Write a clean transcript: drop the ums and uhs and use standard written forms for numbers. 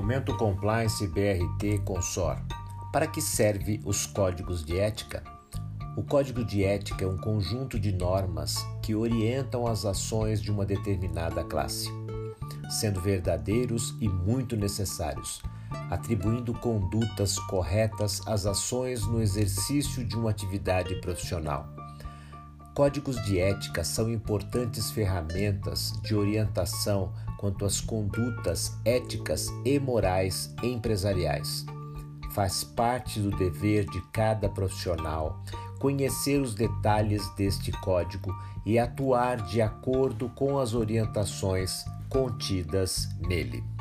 Momento Compliance BRT Consor. Para que servem os códigos de ética? O código de ética é um conjunto de normas que orientam as ações de uma determinada classe, sendo verdadeiros e muito necessários, atribuindo condutas corretas às ações no exercício de uma atividade profissional. Códigos de ética são importantes ferramentas de orientação quanto às condutas éticas e morais empresariais. Faz parte do dever de cada profissional conhecer os detalhes deste código e atuar de acordo com as orientações contidas nele.